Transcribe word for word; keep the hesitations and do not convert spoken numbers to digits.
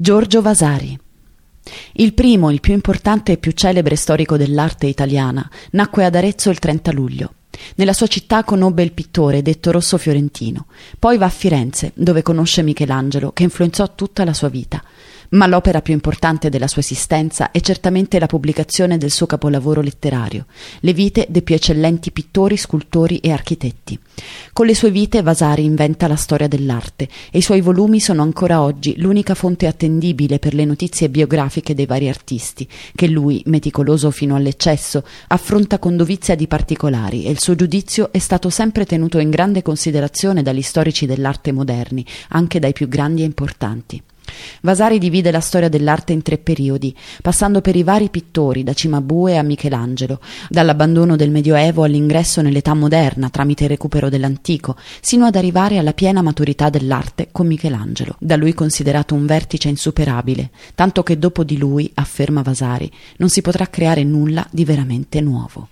Giorgio Vasari. Il primo, il più importante e più celebre storico dell'arte italiana, nacque ad Arezzo il trenta luglio. Nella sua città conobbe il pittore, detto Rosso Fiorentino. Poi va a Firenze, dove conosce Michelangelo, che influenzò tutta la sua vita. Ma l'opera più importante della sua esistenza è certamente la pubblicazione del suo capolavoro letterario, le vite dei più eccellenti pittori, scultori e architetti. Con le sue vite Vasari inventa la storia dell'arte e i suoi volumi sono ancora oggi l'unica fonte attendibile per le notizie biografiche dei vari artisti, che lui, meticoloso fino all'eccesso, affronta con dovizia di particolari, e il suo giudizio è stato sempre tenuto in grande considerazione dagli storici dell'arte moderni, anche dai più grandi e importanti. Vasari divide la storia dell'arte in tre periodi, passando per i vari pittori, da Cimabue a Michelangelo, dall'abbandono del Medioevo all'ingresso nell'età moderna tramite il recupero dell'antico, sino ad arrivare alla piena maturità dell'arte con Michelangelo, da lui considerato un vertice insuperabile, tanto che dopo di lui, afferma Vasari, non si potrà creare nulla di veramente nuovo.